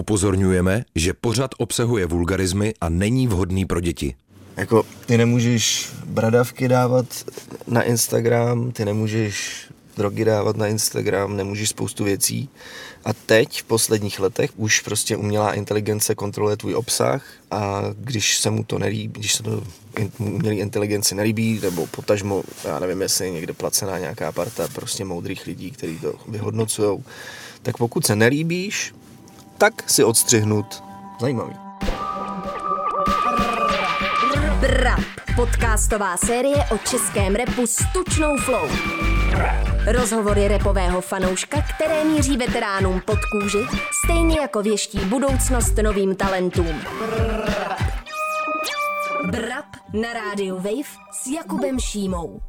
Upozorňujeme, že pořad obsahuje vulgarizmy a není vhodný pro děti. Jako ty nemůžeš bradavky dávat na Instagram, ty nemůžeš drogy dávat na Instagram, nemůžeš spoustu věcí. A teď, v posledních letech, už prostě umělá inteligence kontroluje tvůj obsah a když se mu to nelíbí, když se to umělý inteligenci nelíbí, nebo potažmo, já nevím, jestli je někde placená nějaká parta prostě moudrých lidí, kteří to vyhodnocujou, tak pokud se nelíbíš, tak si odstřihnout. Zajímavý. Rap. Podcastová série o českém rapu s tučnou flow. Rozhovory rapového fanouška, které míří veteránům pod kůži, stejně jako věští budoucnost novým talentům. Brap na rádiu Wave s Jakubem Šímou.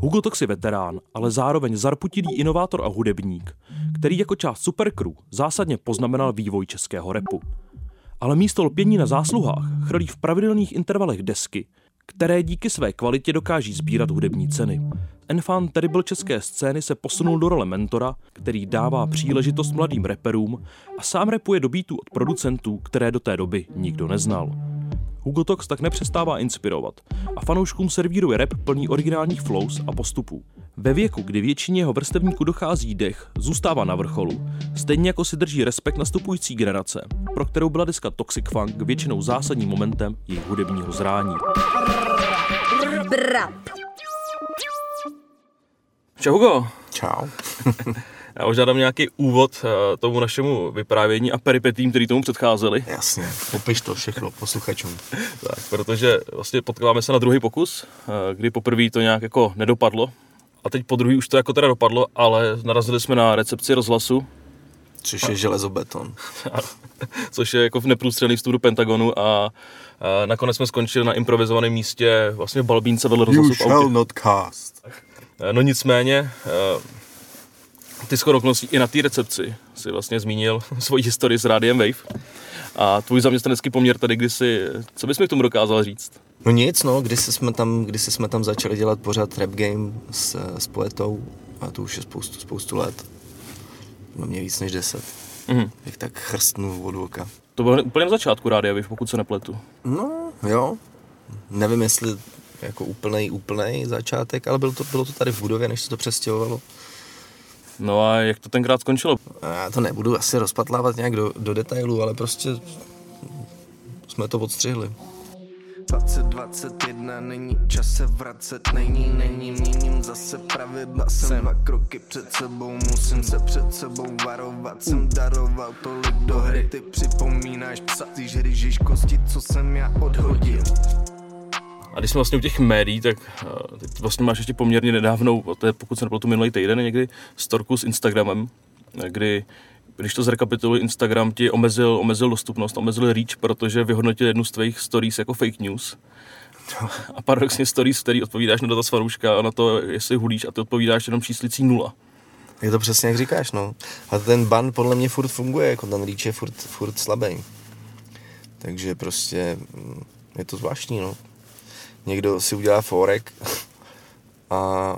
Hugo Toxxx je veterán, ale zároveň zarputilý inovátor a hudebník, který jako část SuperCrooo zásadně poznamenal vývoj českého rapu. Ale místo lpění na zásluhách chrlí v pravidelných intervalech desky, které díky své kvalitě dokáží sbírat hudební ceny. Enfant terrible české scény se posunul do role mentora, který dává příležitost mladým rapperům a sám rapuje do beatů od producentů, které do té doby nikdo neznal. Hugo Toxxx tak nepřestává inspirovat a fanouškům servíruje rap plný originálních flows a postupů. Ve věku, kdy většině jeho vrstevníků dochází dech, zůstává na vrcholu, stejně jako si drží respekt nastupující generace, pro kterou byla deska Toxic Funk většinou zásadním momentem jejich hudebního zrání. Čau Hugo. Čau. Já už dám nějaký úvod tomu našemu vyprávění a peripetím, který tomu předcházeli. Jasně, popiš to všechno posluchačům. Tak, protože vlastně potkáváme se na druhý pokus, kdy poprvé to nějak jako nedopadlo. A teď po druhý už to jako teda dopadlo, ale narazili jsme na recepci rozhlasu. Což je železobeton. Což je jako v neprůstřelný vstup do Pentagonu a nakonec jsme skončili na improvizovaném místě vlastně v Balbínce vedle rozhlasu. You shall not cast. No nicméně, ty shodou okolností i na té recepci si vlastně zmínil svoji historii s Radiem Wave a tvůj zaměstnanecký poměr tady kdysi, co bys mi k tomu dokázal říct? No nic, no, když jsme tam začali dělat pořád rap game s Poetou a to už je spoustu let, no mě víc než 10, jak tak chrstnu od oka. To bylo úplně na začátku Radia Wave, pokud se nepletu. No jo, nevím jestli jako úplnej začátek, ale bylo to tady v budově, než se to přestěhovalo. No a jak to tenkrát skončilo? Já to nebudu asi rozpatlávat nějak do detailů, ale prostě jsme to odstřihli. 2021 není čas se vracet, není, měním zase pravidla, jsem 2 kroky před sebou, musím se před sebou varovat, jsem daroval tolik do hry, ty připomínáš psa, ty žryžíš kosti, co jsem já odhodil. A když jsme vlastně u těch médií, tak teď vlastně máš ještě poměrně nedávnou, pokud se nepletu minulý týden někdy, storku s Instagramem, kdy, když to zrekapituluji, Instagram ti omezil dostupnost, omezil reach, protože vyhodnotil jednu z tvých stories jako fake news. A paradoxně stories, který odpovídáš na data svarouška a na to, jestli hulíš, a ty odpovídáš jenom číslicí 0. Je to přesně, jak říkáš, no. A ten ban podle mě furt funguje, jako ten reach je furt slabý. Takže prostě je to zvláštní, no. Někdo si udělá forek a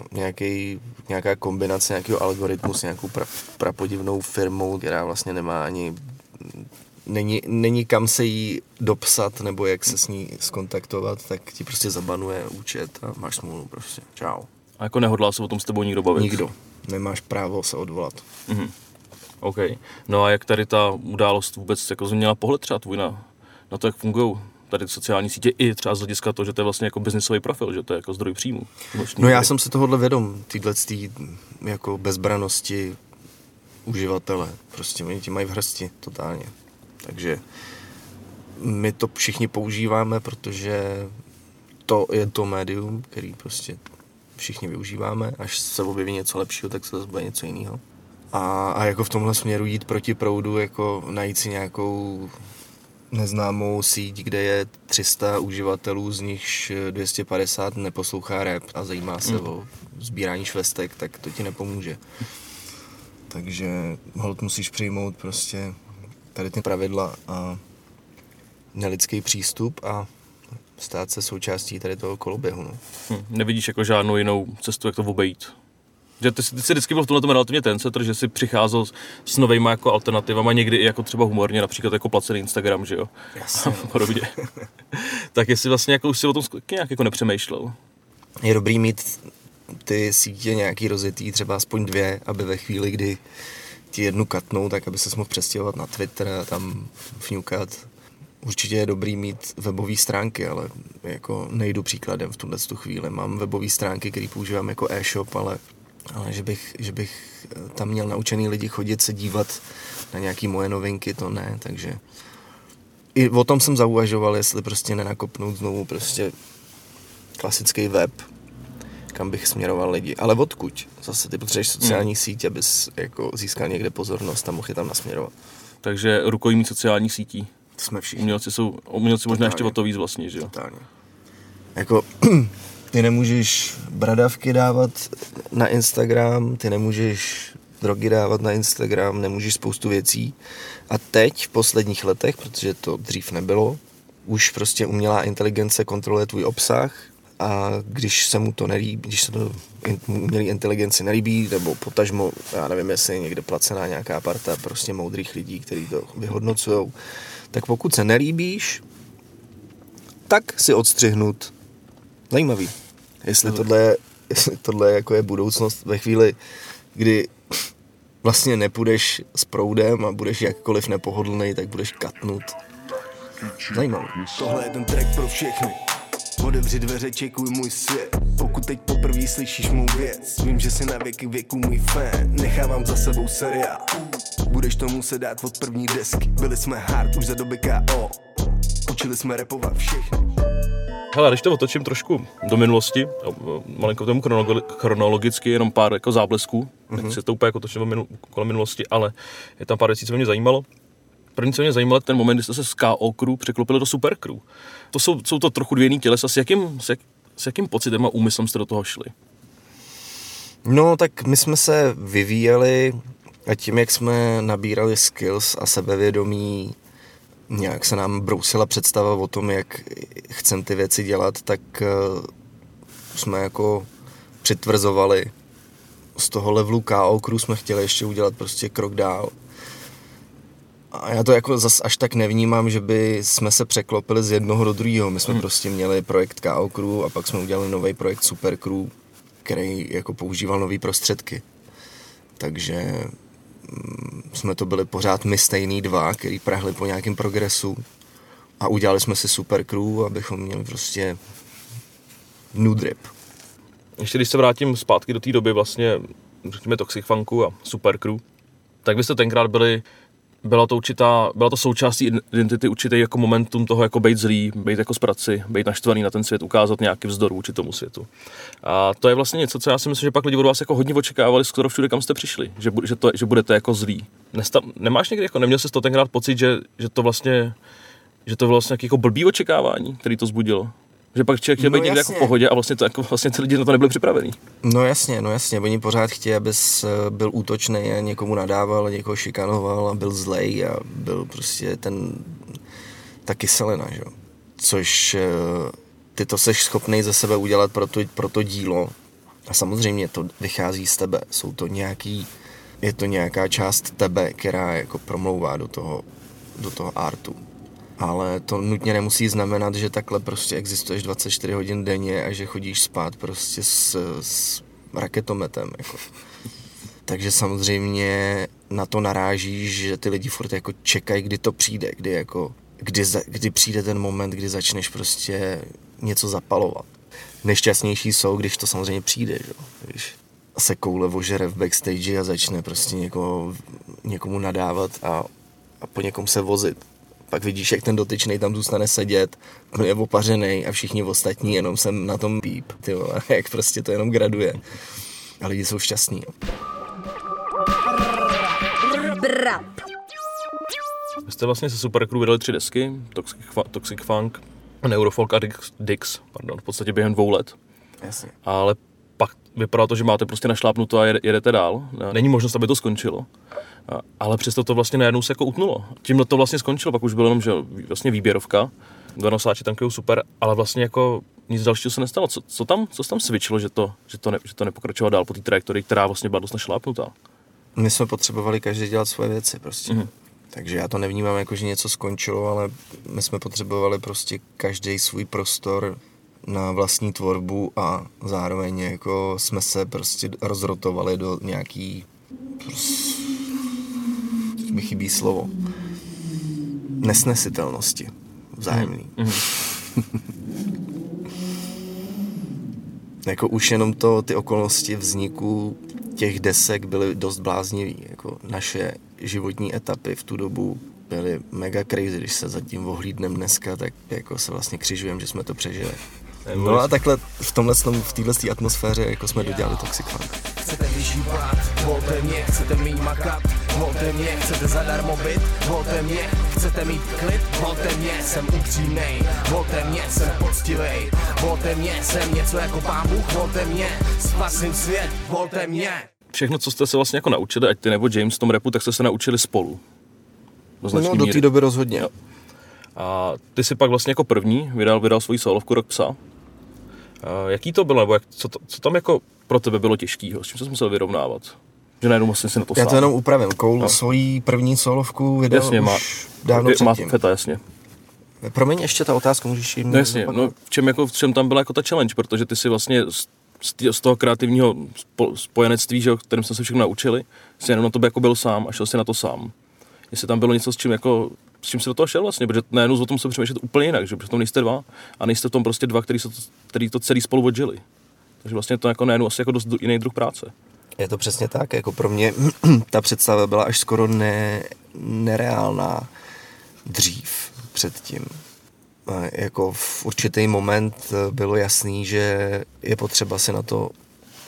nějaká kombinace nějakého algoritmu s nějakou prapodivnou firmou, která vlastně nemá ani... Není kam se jí dopsat nebo jak se s ní skontaktovat, tak ti prostě zabanuje účet a máš smůlu prostě. Čau. A jako nehodlá se o tom s tebou nikdo bavit? Nikdo. Nemáš právo se odvolat. Mhm. OK. No a jak tady ta událost vůbec jako změnila pohled třeba tvůj na to, jak fungují tady sociální sítě i třeba z hlediska toho, že to je vlastně jako biznisový profil, že to je jako zdroj příjmu. No já jsem se tohohle vědom, týhletý jako bezbranosti uživatele, prostě oni ti mají v hrsti totálně. Takže my to všichni používáme, protože to je to médium, který prostě všichni využíváme, až se objeví něco lepšího, tak se zase bude něco jiného. A jako v tomhle směru jít proti proudu, jako najít si nějakou neznámou síť, kde je 300 uživatelů, z nichž 250 neposlouchá rap a zajímá se o sbírání švestek, tak to ti nepomůže. Takže holt musíš přijmout prostě tady ty pravidla a nelidský přístup a stát se součástí tady toho koloběhu. No. Nevidíš jako žádnou jinou cestu, jak to obejít? Že ty jsi vždycky byl v tomhle relativně trendsetter, že si přicházel s novejma jako alternativama, někdy i jako třeba humorně, například jako placený Instagram, že jo? Jasně. A podobně. Tak jestli vlastně jako už si o tom nějak jako nepřemýšlel. Je dobrý mít ty sítě nějaký rozjetý, třeba aspoň dvě, aby ve chvíli, kdy ti jednu katnou, tak aby ses mohl přestěhovat na Twitter a tam vňukat. Určitě je dobrý mít webové stránky, ale jako nejdu příkladem v tuhle chvíli. Mám webové stránky, které používám jako e-shop, ale že bych tam měl naučený lidi chodit se dívat na nějaké moje novinky, to ne, takže i o tom jsem zauvažoval, jestli prostě nenakopnout znovu prostě klasický web, kam bych směroval lidi. Ale odkud? Zase ty potřebuješ sociální síť, abys jako získal někde pozornost a mohl je tam nasměrovat. Takže rukojmí sociálních sítí. To jsme všichni. Umělci možná ještě o to víc vlastně, že jo? Totálně. Jako, ty nemůžeš bradavky dávat na Instagram, ty nemůžeš drogy dávat na Instagram, nemůžeš spoustu věcí. A teď, v posledních letech, protože to dřív nebylo, už prostě umělá inteligence kontroluje tvůj obsah, a když se mu to nelíbí, když se to umělý inteligenci nelíbí, nebo potažmo, já nevím, jestli je někde placená nějaká parta prostě moudrých lidí, kteří to vyhodnocujou, tak pokud se nelíbíš, tak si odstřihnut. Zajímavý. Jestli tohle jako je budoucnost ve chvíli, kdy vlastně nepůjdeš s proudem a budeš jakkoliv nepohodlnej, tak budeš katnut. Zajímavý. Tohle je ten track pro všechny. Odevři dveře, čekuj můj svět. Pokud teď poprvé slyšíš mou věc, vím, že jsi na věky věků můj fan. Nechávám za sebou seriál, budeš to muset dát od první desky. Byli jsme hard už za doby K.O. Učili jsme rapovat všechny. Hele, když to otočím trošku do minulosti, malinko tomu chronologicky, jenom pár jako záblesků, tak se to úplně jako točím kolem minulosti, ale je tam pár věcí, co mě zajímalo. První, co mě zajímalo, ten moment, kdy jste se z K.O. Crew překlopili do SuperCrooo. To jsou to trochu dvě jiný tělesa. S jakým pocitem a úmyslem jste do toho šli? No, tak my jsme se vyvíjeli a tím, jak jsme nabírali skills a sebevědomí, nějak se nám brousila představa o tom, jak chceme ty věci dělat, tak jsme jako přitvrzovali. Z toho levelu K.O. Crew jsme chtěli ještě udělat prostě krok dál. A já to jako zas až tak nevnímám, že by jsme se překlopili z jednoho do druhého. My jsme prostě měli projekt K.O. Crew a pak jsme udělali nový projekt SuperCrooo, který jako používal nový prostředky. Takže jsme to byli pořád my stejný dva, který prahli po nějakém progresu a udělali jsme si SuperCrooo, abychom měli prostě new drip. Ještě když se vrátím zpátky do té doby vlastně, řekněme Toxic Funku a SuperCrooo, tak byste tenkrát byla to součástí identity, určitý jako momentum toho jako být zlý, být jako z praci, být naštvaný na ten svět, ukázat nějaký vzdor vůči tomu světu. A to je vlastně něco, co já si myslím, že pak lidi od vás jako hodně očekávali, skoro všude, kam jste přišli, že budete jako zlý. Nemáš někdy jako neměl jsi to tenkrát pocit, že to vlastně nějaký jako blbý očekávání, který to vzbudilo? Že pak člověk chtěl být někde jako v pohodě a vlastně to jako vlastně ty lidi na to nebyli připravení. No jasně, oni pořád chtějí, abys byl útočný a někomu nadával, někoho šikanoval a byl zlej a byl prostě ta kyselina, že jo. Což ty to seš schopný ze sebe udělat pro to dílo. A samozřejmě to vychází z tebe. Je to nějaká část tebe, která jako promlouvá do toho artu. Ale to nutně nemusí znamenat, že takhle prostě existuješ 24 hodin denně a že chodíš spát prostě s raketometem. Jako. Takže samozřejmě na to narážíš, že ty lidi furt jako čekají, kdy to přijde, kdy přijde ten moment, kdy začneš prostě něco zapalovat. Nejšťastnější jsou, když to samozřejmě přijde, že? Když se koule ožere v backstage a začne prostě někomu nadávat a po někom se vozit. Pak vidíš, jak ten dotyčnej tam zůstane sedět, on je opařenej a všichni ostatní jenom jsem na tom píp, ty vole, jak prostě to jenom graduje. A lidi jsou šťastní. Vy jste vlastně se SuperCrooo vydali 3 desky, Toxic Funk, Neurofolk a Dix, v podstatě během 2 let. Jasně. Ale pak vypadá to, že máte prostě našlápnuto a jedete dál. Není možnost, aby to skončilo. Ale přesto to vlastně najednou se jako utnulo. Tímhle to vlastně skončilo, pak už bylo jenom, že vlastně výběrovka, 2 nosáči tam Super, ale vlastně jako nic dalšího se nestalo. Co tam svičilo, že to nepokračovalo dál po té trajektorii, která vlastně byla dost našlápnutá? My jsme potřebovali každý dělat svoje věci prostě. Mm-hmm. Takže já to nevnímám jako, že něco skončilo, ale my jsme potřebovali prostě každý svůj prostor na vlastní tvorbu a zároveň jako jsme se prostě rozrotovali do nějaký... Teď mi chybí slovo. Nesnesitelnosti. Vzájemný. Jako už jenom to, ty okolnosti vzniku těch desek byly dost bláznivý. Jako naše životní etapy v tu dobu byly mega crazy. Když se zatím ohlídnem dneska, tak jako se vlastně křižujeme, že jsme to přežili. No a takhle v této atmosféře jako jsme dodělali Toxic Funk. Chcete vyžívat, volte mě, chcete mít makat, volte mě, chcete zadarmo byt, volte mě, chcete mít klid, volte mě, jsem upřímnej, volte mě, jsem poctivej, volte mě, jsem něco jako pán Bůh, volte mě, spasím svět, volte mě. Všechno, co jste se vlastně jako naučili, ať ty nebo James v tom rapu, tak jste se naučili spolu. No do té doby rozhodně. Jo. A ty si pak vlastně jako první vydal svoji solovku Rok psa. Jaký to bylo, nebo co tam jako pro tebe bylo těžkýho, s čím jsi musel vyrovnávat? Že najednou vlastně si na to sám. Já to jenom upravil, Cole svoji první solovku vydal jasně, už dávno předtím. Feta, jasně. Promiň, ještě ta otázka, můžeš jim... No jasně, no, v čem tam byla jako ta challenge, protože ty si vlastně z toho kreativního spojenectví, že, o kterém jsme se všechno naučili, si jenom na to jako byl sám a šel si na to sám. Jestli tam bylo něco, s čím se do toho šel vlastně, protože najednou o tom se přemýšlet úplně jinak, že tam nejste dva a nejste v tom prostě dva, který to celý spolu odžili. Takže vlastně to jako najednou asi jako dost jiný druh práce. Je to přesně tak, jako pro mě ta představa byla až skoro nereálná dřív předtím. Jako v určitý moment bylo jasný, že je potřeba si na to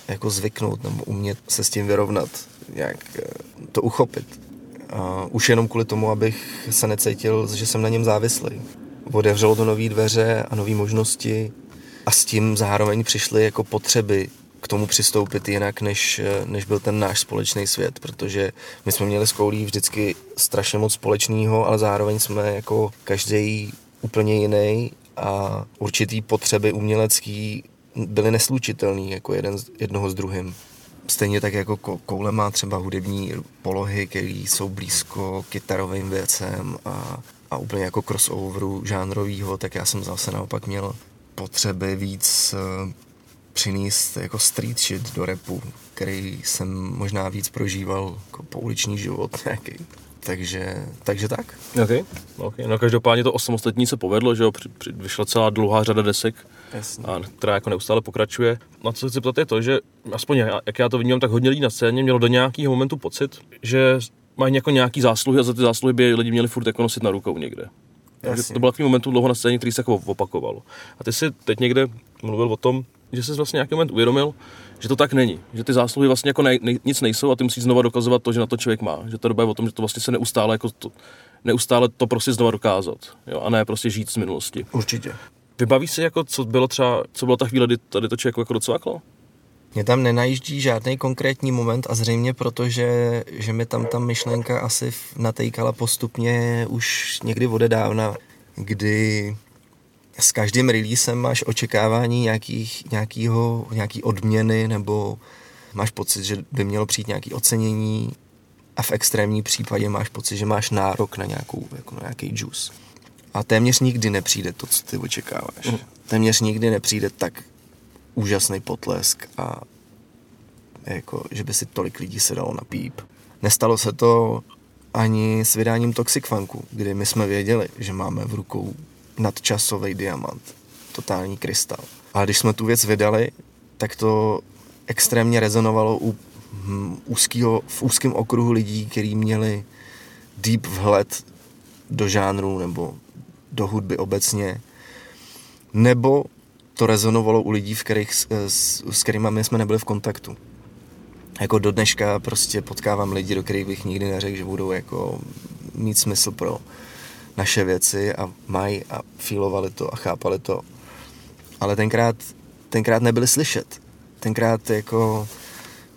jako zvyknout nebo umět se s tím vyrovnat, jak to uchopit. Už jenom kvůli tomu, abych se necítil, že jsem na něm závislý. Otevřelo to nové dveře a nové možnosti a s tím zároveň přišly jako potřeby k tomu přistoupit jinak, než byl ten náš společný svět, protože my jsme měli s Koulí vždycky strašně moc společného, ale zároveň jsme jako každý úplně jiný a určitý potřeby umělecký byly neslučitelný jako jednoho s druhým. Stejně tak jako Koule má třeba hudební polohy, které jsou blízko kytarovým věcem a úplně jako crossoveru žánrovýho, tak já jsem zase naopak měl potřeby víc přinést jako street shit do rapu, který jsem možná víc prožíval jako pouliční život nějaký. Takže tak. Okay. No každopádně to osamostatní se povedlo, že jo, vyšla celá dlouhá řada desek, a která jako neustále pokračuje. Na co se chci ptat je to, že aspoň jak já to vnímám, tak hodně lidí na scéně mělo do nějakého momentu pocit, že mají nějaký zásluhy a za ty zásluhy by lidi měli furt jako nosit na rukou někde. Takže to byl takový moment dlouho na scéně, který se jako opakovalo. A ty jsi teď někde mluvil o tom, že jsi vlastně nějaký moment uvědomil, že to tak není, že ty zásluhy vlastně jako nic nejsou a ty musíš znova dokazovat to, že na to člověk má, že ta doba je o tom, že to vlastně se neustále to prostě znova dokázat, jo, a ne prostě žít z minulosti. Určitě. Vybavíš si jako, co byla ta chvíle, kdy tady to člověk jako docvaklo? Mě tam nenajíždí žádný konkrétní moment a zřejmě proto, že mi tam ta myšlenka asi natejkala postupně už někdy odedávna, kdy... S každým releasem máš očekávání nějaký odměny nebo máš pocit, že by mělo přijít nějaké ocenění a v extrémním případě máš pocit, že máš nárok na nějaký juice. A téměř nikdy nepřijde to, co ty očekáváš. Téměř nikdy nepřijde tak úžasný potlesk a jako, že by si tolik lidí se dalo na píp. Nestalo se to ani s vydáním Toxic Funku, kdy my jsme věděli, že máme v rukou nadčasový diamant, totální krystal. A když jsme tu věc vydali, tak to extrémně rezonovalo v úzkém okruhu lidí, kteří měli deep vhled do žánru nebo do hudby obecně. Nebo to rezonovalo u lidí, s kterými my jsme nebyli v kontaktu. Jako do dneška prostě potkávám lidi, do kterých bych nikdy neřekl, že budou jako mít smysl pro naše věci a mají a feelovali to a chápali to. Ale tenkrát nebyli slyšet. Tenkrát jako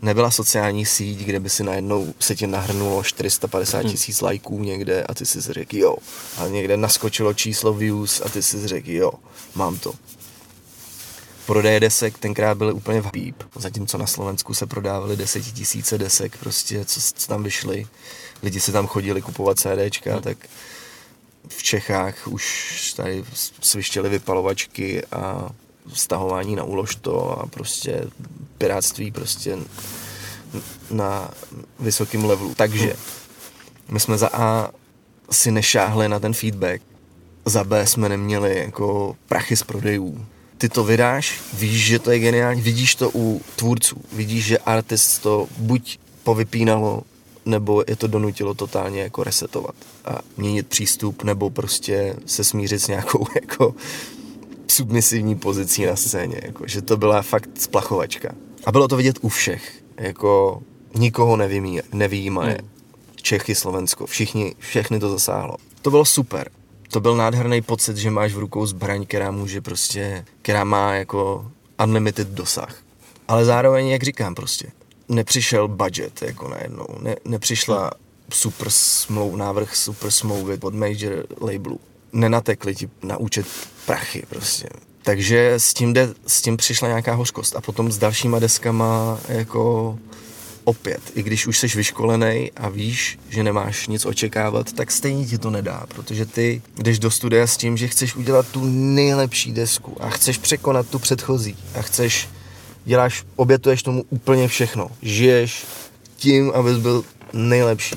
nebyla sociální síť, kde by si najednou se tím nahrnulo 450 000 lajků někde a ty si řekl jo. A někde naskočilo číslo views a ty si řekl jo, mám to. prodeje desek tenkrát byly úplně v píp. Zatímco na Slovensku se prodávaly desetitisíce desek, prostě, co tam vyšly. Lidi se tam chodili kupovat CDčka, tak v Čechách už tady svištěly vypalovačky a stahování na úložto a prostě piráctví prostě na vysokém levelu. Takže my jsme za A si nešáhli na ten feedback, za B jsme neměli jako prachy z prodejů. Ty to vydáš, víš, že to je geniální, vidíš to u tvůrců, vidíš, že artist to buď povypínalo, nebo je to donutilo totálně jako resetovat a měnit přístup, nebo prostě se smířit s nějakou jako submisivní pozicí na scéně, jako, že to byla fakt splachovačka. A bylo to vidět u všech, jako nikoho nevyjímaje. Čechy, Slovensko, všechny to zasáhlo. To bylo super. To byl nádherný pocit, že máš v rukou zbraň, která má jako unlimited dosah. Ale zároveň, jak říkám prostě, nepřišel budget jako najednou, nepřišla super smlouvy od major labelů. Nenatekli ti na účet prachy prostě. Takže s tím přišla nějaká hořkost a potom s dalšíma deskama jako opět, i když už seš vyškolenej a víš, že nemáš nic očekávat, tak stejně ti to nedá, protože ty jdeš do studia s tím, že chceš udělat tu nejlepší desku a chceš překonat tu předchozí a obětuješ tomu úplně všechno. Žiješ tím, abys byl nejlepší.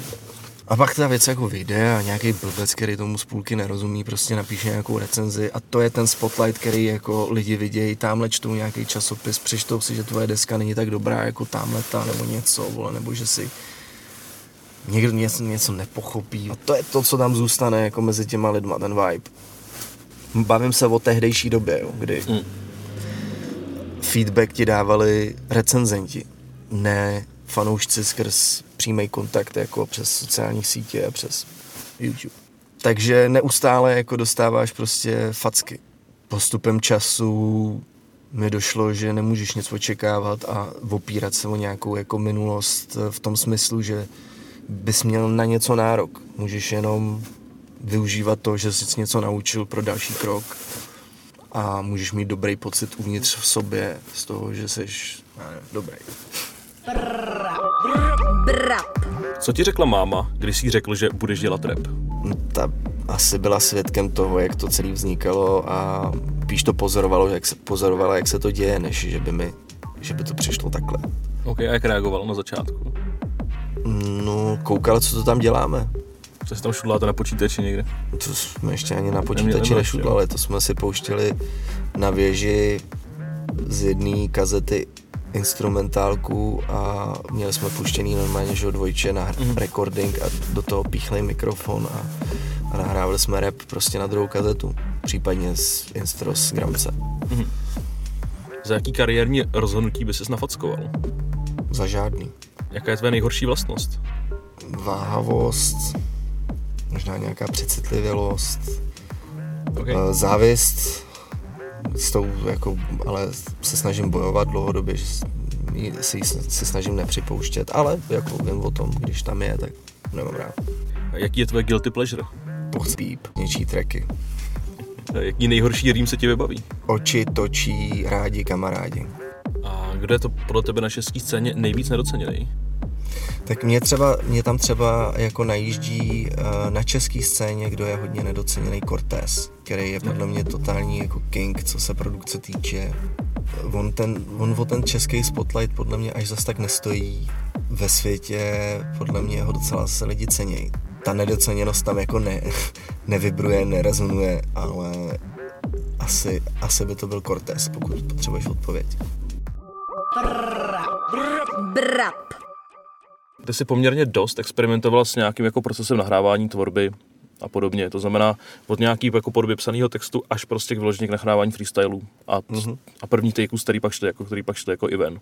A pak ta věc jako vyjde a nějaký blbec, který tomu z půlky nerozumí, prostě napíše nějakou recenzi a to je ten spotlight, který jako lidi vidějí, tamhle čtou nějaký časopis, přečtou si, že tvoje deska není tak dobrá jako tamhle ta nebo něco, vole, nebo že si někdo něco nepochopí. A to je to, co tam zůstane jako mezi těma lidma, ten vibe. Bavím se o tehdejší době, jo, kdy feedback ti dávali recenzenti, ne fanoušci skrz přímý kontakt jako přes sociální sítě a přes YouTube. Takže neustále jako dostáváš prostě facky. Postupem času mi došlo, že nemůžeš nic očekávat a opírat se o nějakou jako minulost v tom smyslu, že bys měl na něco nárok. Můžeš jenom využívat to, že jsi něco naučil pro další krok a můžeš mít dobrý pocit uvnitř v sobě z toho, že jsi dobrý. Co ti řekla máma, když jsi řekl, že budeš dělat rap? Ta asi byla svědkem toho, jak to celé vznikalo a spíš to pozorovala, jak se to děje, než že by to přišlo takhle. Ok, a jak reagovala na začátku? No, koukala, co to tam děláme. Co jsi tam šudláte na počítači někde? To jsme ještě ani na počítači nešudlali, to jsme si pouštěli na věži z jedné kazety instrumentálku a měli jsme puštěný normálně, že dvojče na recording a do toho píchlej mikrofon a nahrávali jsme rap prostě na druhou kazetu, případně z instro z gramce. Za jaký kariérní rozhodnutí by ses nafackoval? Za žádný. Jaká je tvé nejhorší vlastnost? Váhavost, možná nějaká přecitlivělost, okay. Závist. S tou, jako, ale se snažím bojovat dlouhodobě, že si snažím nepřipouštět, ale jako vím o tom, když tam je, tak nemám rád. A jaký je tvoje guilty pleasure? Píp, něčí tracky. A jaký nejhorší rým se ti vybaví? Oči točí rádi kamarádi. A kdo je to podle tebe na české scéně nejvíc nedoceněný? Tak mě tam třeba jako najíždí na české scéně, kdo je hodně nedoceněný, Cortés, který je podle mě totální jako king, co se produkce týče. On o ten český spotlight podle mě až zas tak nestojí. Ve světě podle mě ho docela se lidi cenějí. Ta nedoceněnost tam jako nevibruje, nerezonuje, ale asi by to byl Cortés, pokud potřebuješ odpověď. Brap. Ty jsi poměrně dost experimentovala s nějakým jako procesem nahrávání tvorby a podobně. To znamená od nějaký jako podobě psaného textu až prostě k vložení k nahrávání freestylů a první takeů, který pak šli jako i ven.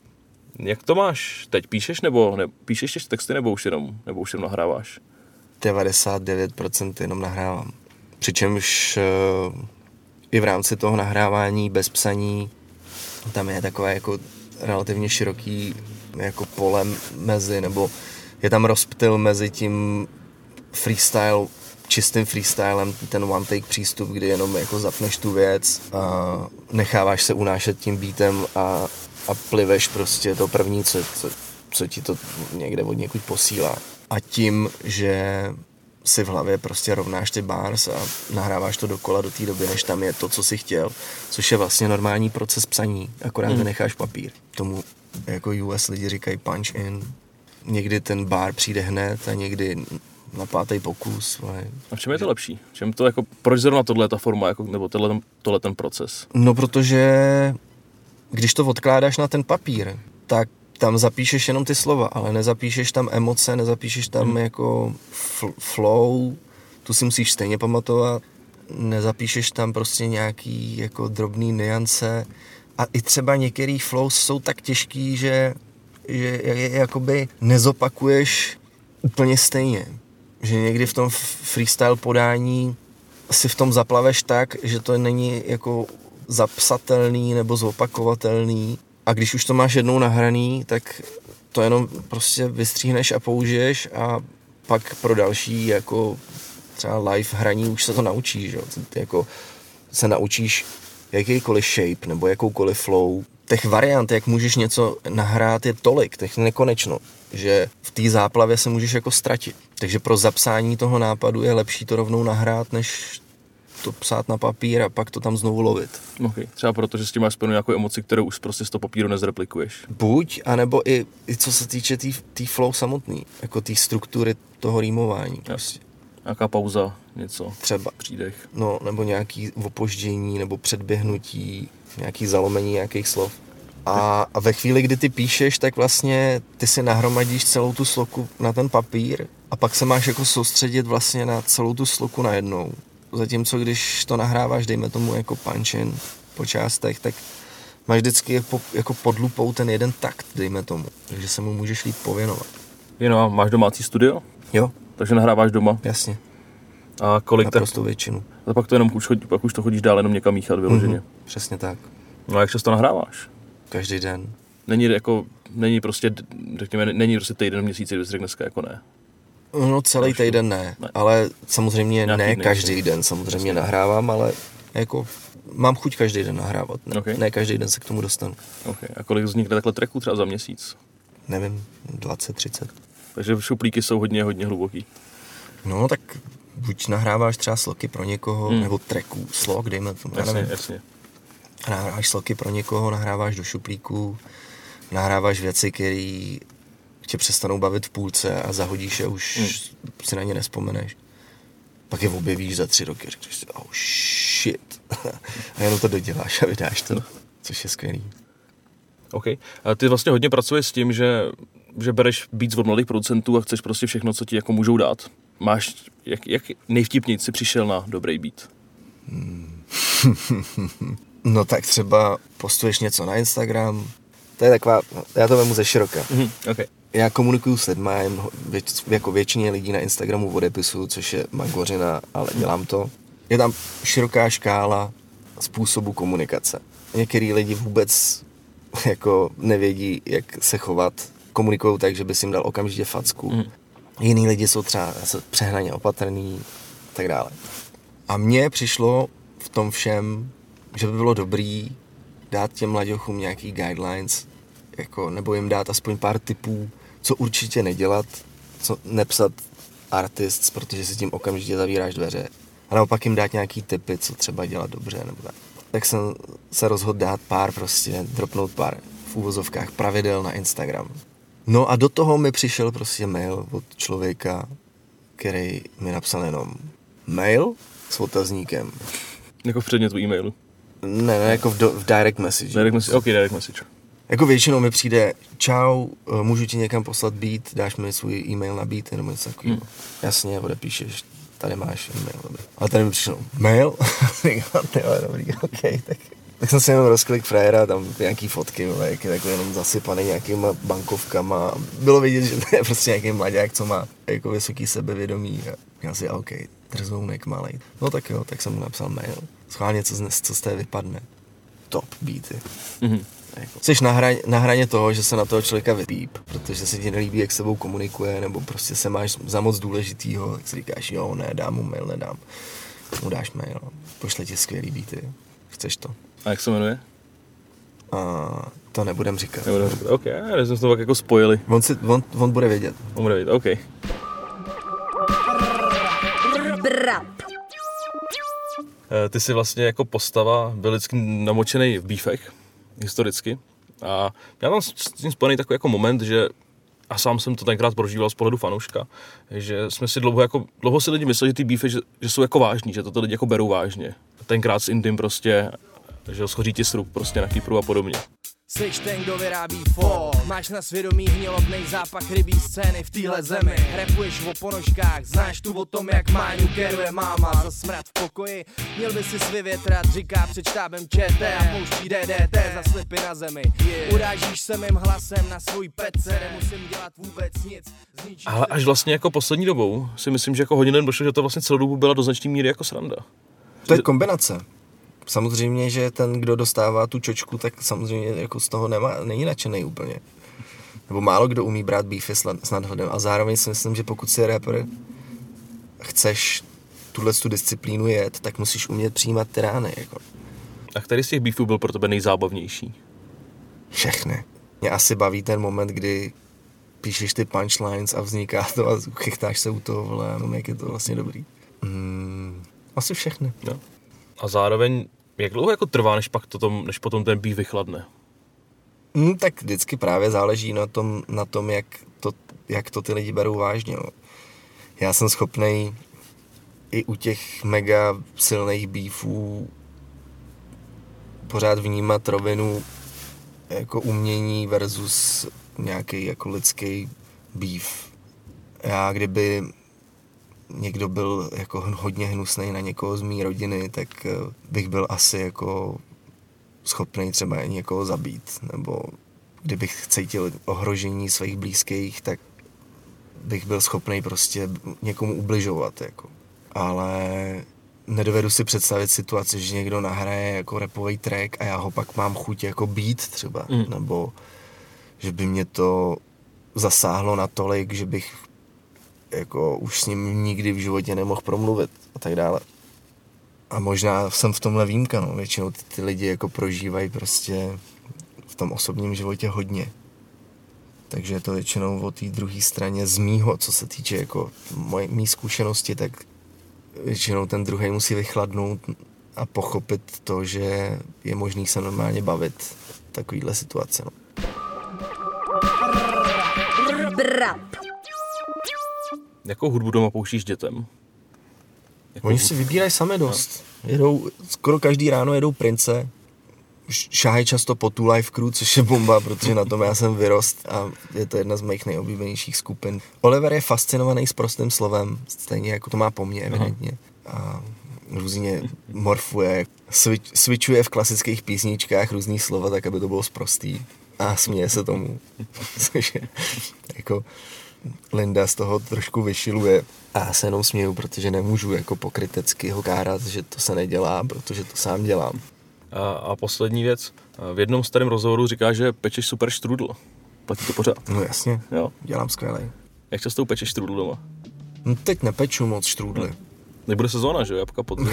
Jak to máš? Teď píšeš nebo píšeš ještě texty nebo už jenom nahráváš? 99% jenom nahrávám. Přičemž i v rámci toho nahrávání bez psaní tam je takové jako relativně široký jako pole mezi, nebo je tam rozptyl mezi tím freestyle čistým freestylem, ten one take přístup, kdy jenom jako zapneš tu věc a necháváš se unášet tím beatem a pliveš prostě to první, co ti to někde od někud posílá. A tím, že si v hlavě prostě rovnáš ty bars a nahráváš to dokola do té doby, než tam je to, co jsi chtěl, což je vlastně normální proces psaní, akorát vynecháš papír. Tomu jako US lidi říkají punch in. Někdy ten bar přijde hned a někdy na pátý pokus. Ale... A v čem je to lepší? Čem to jako, proč zrovna tohle je ta forma, jako, nebo tohle ten proces? No protože když to odkládáš na ten papír, tak tam zapíšeš jenom ty slova, ale nezapíšeš tam emoce, nezapíšeš tam jako flow, tu si musíš stejně pamatovat, nezapíšeš tam prostě nějaký jako drobný nuance a i třeba některý flows jsou tak těžký, že jakoby nezopakuješ úplně stejně. Že někdy v tom freestyle podání si v tom zaplaveš tak, že to není jako zapsatelný nebo zopakovatelný. A když už to máš jednou nahraný, tak to jenom prostě vystříhneš a použiješ a pak pro další jako třeba live hraní už se to naučíš. Jo? Jako se naučíš jakýkoliv shape nebo jakoukoliv flow. Těch variant, jak můžeš něco nahrát, je tolik, těch nekonečno, že v té záplavě se můžeš jako ztratit. Takže pro zapsání toho nápadu je lepší to rovnou nahrát, než to psát na papír a pak to tam znovu lovit. Okay. Třeba proto, že s tím máš spojenou nějakou emoci, kterou už prostě z toho papíru nezreplikuješ. Buď, anebo i co se týče tý flow samotný, jako té struktury toho rýmování. Prostě. Nějaká pauza, něco. Třeba. Přídech. No, nebo nějaký opoždění, nebo předběhnutí, nějaký zalomení nějakých slov. A ve chvíli, kdy ty píšeš, tak vlastně ty si nahromadíš celou tu sloku na ten papír a pak se máš jako soustředit vlastně na celou tu sloku najednou. Zatímco když to nahráváš, dejme tomu jako punch-in po částech, tak máš vždycky jako pod lupou ten jeden takt, dejme tomu. Takže se mu můžeš líp pověnovat. No a máš domácí studio? Jo. Takže nahráváš doma? Jasně. A kolik naprostou většinu. A pak to jenom už to chodíš dál jenom někam míchat vyloženě. Přesně tak. No a jak často nahráváš? Každý den. Není prostě týden v měsíci, kdyby jsi řekl dneska jako ne. No celý týden ne, ale samozřejmě nějaký ne každý den samozřejmě nahrávám, ale jako mám chuť každý den nahrávat, ne každý den se k tomu dostanu. Okay. A kolik vznikne takhle tracků třeba za měsíc? Nevím, 20-30. Takže šuplíky jsou hodně hluboký. No tak buď nahráváš třeba sloky pro někoho, nebo tracků, slok, dejme tomu, jasně. Nahráváš sloky pro někoho, nahráváš do šuplíku, nahráváš věci, které tě přestanou bavit v půlce a zahodíš je, už si na ně nevzpomeneš. Pak je objevíš za 3 roky a řekneš si, oh shit. A jenom to doděláš a vydáš to, což je skvělý. OK. A ty vlastně hodně pracuješ s tím, že bereš beats od mladých producentů a chceš prostě všechno, co ti jako můžou dát. Máš, jak nejvtipnější si přišel na dobrý beat? No tak třeba postuješ něco na Instagram. To je taková, já to vemu ze široka. Okay. Já komunikuju s lidmi, jako většině lidí na Instagramu odepisuju, což je magořina, ale dělám to. Je tam široká škála způsobu komunikace. Některý lidi vůbec jako nevědí, jak se chovat. Komunikují tak, že bys jim dal okamžitě facku. Jiný lidi jsou třeba přehnaně opatrný, tak dále. A mně přišlo v tom všem, že by bylo dobrý dát těm mladěchům nějaký guidelines, jako, nebo jim dát aspoň pár tipů, co určitě nedělat, co nepsat artists, protože si tím okamžitě zavíráš dveře. A naopak jim dát nějaký tipy, co třeba dělat dobře, nebo tak. Tak jsem se rozhodl dát dropnout pár v úvozovkách pravidel na Instagram. No a do toho mi přišel prostě mail od člověka, který mi napsal jenom mail s otazníkem. Jako v předmětu e-mailu? Ne, jako v direct message. Direct message. Jako většinou mi přijde, čau, můžu ti někam poslat beat, dáš mi svůj e-mail na beat, nebo něco takového. Jasně, odepíšeš, tady máš e-mail. Dobrý. Ale tady mi přišel mail, dobrý, ok, tak jsem si jenom rozklik frajera, tam nějaký fotky, jak je takhle jenom zasypaný nějakýma bankovkama. Bylo vidět, že to je prostě nějaký mlaďák, co má jako vysoký sebevědomí. Já si, ok, drzounek malej. No tak jo, tak jsem mu napsal mail. Schválně, co z té vypadne. Top beaty. Jseš na hraně toho, že se na toho člověka vypíp, protože se ti nelíbí, jak s tebou komunikuje, nebo prostě se máš za moc důležitýho, tak si říkáš, jo, ne, dám mu mail, nedám. Mu dáš mail, pošle ti skvělý beaty, chceš to. A jak se jmenuje? To nebudem říkat. Nebudem říkat, ok, ale jsme to pak jako spojili. On bude vědět. On bude vědět, ok. Ty jsi vlastně jako postava byl vždycky namočený v bífech, historicky. A já mám s tím spojený takový jako moment, že, a sám jsem to tenkrát prožíval z pohledu fanouška, že jsme si dlouho si lidi mysleli, že ty bífy, že jsou jako vážní, že to lidi jako berou vážně. Tenkrát s Indym prostě, že schoří ti srub prostě na kýpru a podobně. Slyš ten, kdo vyrábí fo, máš na svědomí hnilobnej zápach rybí scény v téhle zemi. Rapuješ o ponožkách, znáš tu o tom, jak Máňu keruje máma. Za smrad v pokoji, měl by si vyvětrat, říká před štábem ČT a pouští DDT za slipy na zemi. Urážíš se mým hlasem na svůj pece, nemusím dělat vůbec nic. Ale až vlastně jako poslední dobou si myslím, že jako hodně den došlo, že to vlastně celou dobu byla do značné míry jako sranda. To je kombinace. Samozřejmě, že ten, kdo dostává tu čočku, tak samozřejmě jako z toho není nadšenej úplně. Nebo málo kdo umí brát beefy s nadhledem. A zároveň si myslím, že pokud si rapper chceš tuhletu disciplínu jet, tak musíš umět přijímat ty rány. Jako. A který z těch beefů byl pro tebe nejzábavnější? Všechny. Mě asi baví ten moment, kdy píšeš ty punchlines a vzniká to a chychtáš se u toho, vole, no, jak je to vlastně dobrý. Asi všechny. No. A zároveň, jak dlouho jako trvá, než potom ten beef vychladne? Tak vždycky právě záleží na tom jak to ty lidi berou vážně. No. Já jsem schopnej i u těch mega silných beefů pořád vnímat rovinu jako umění versus nějaký jako lidský beef. Já kdyby někdo byl jako hodně hnusný na někoho z mý rodiny, tak bych byl asi jako schopný třeba někoho zabít, nebo kdybych cítil ohrožení svých blízkých, tak bych byl schopný prostě někomu ubližovat, jako. Ale nedovedu si představit situaci, že někdo nahraje jako rapový track a já ho pak mám chuť jako být třeba, nebo že by mě to zasáhlo natolik, že bych jako už s ním nikdy v životě nemohl promluvit a tak dále. A možná jsem v tomhle výjimka, no. Většinou ty lidi jako prožívají prostě v tom osobním životě hodně. Takže je to většinou o té druhé straně z mýho, co se týče jako mý zkušenosti, tak většinou ten druhý musí vychladnout a pochopit to, že je možný se normálně bavit v takovýhle situaci, no. Jakou hudbu doma pouštíš dětem? Oni si vybírají sami dost. Jedou, skoro každý ráno jedou Prince. Šáhají často po Two Live Crew, což je bomba, protože na tom já jsem vyrost a je to jedna z mých nejoblíbenějších skupin. Oliver je fascinovaný s prostým slovem, stejně jako to má po mně evidentně. A různě morfuje, switchuje v klasických písničkách různý slova, tak aby to bylo sprostý. A směje se tomu. Což je jako... Linda z toho trošku vyšiluje a já se jenom směju, protože nemůžu jako pokrytecky ho kárat, že to se nedělá, protože to sám dělám. A poslední věc, v jednom starém rozhovoru říká, že pečeš super štrudl. Platí to pořád? No jasně, jo. Dělám skvělej. Jak často pečeš štrudl doma? No teď nepeču moc štrudly. Nebude sezóna, že jo, jabka podzim.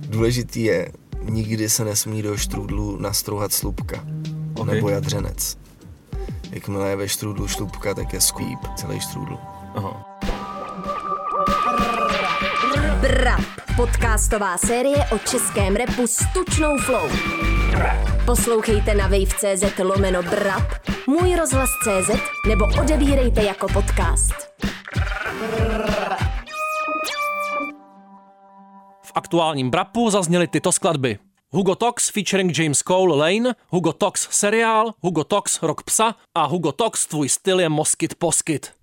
Důležitý je, nikdy se nesmí do štrudlu nastrouhat slupka, okay, nebo jadřenec. Jakmile je ve štrůdlu šlupka, tak je skvíp celý štrůdl. Aha. Podcastová série o českém rapu s tučnou flow. Poslouchejte na wave.cz/brap, můj rozhlas.cz nebo odebírejte jako podcast. V aktuálním brapu zazněly tyto skladby. Hugo Toxxx featuring James Cole Lane, Hugo Toxxx seriál, Hugo Toxxx rok psa a Hugo Toxxx tvůj styl je moskyt poskyt.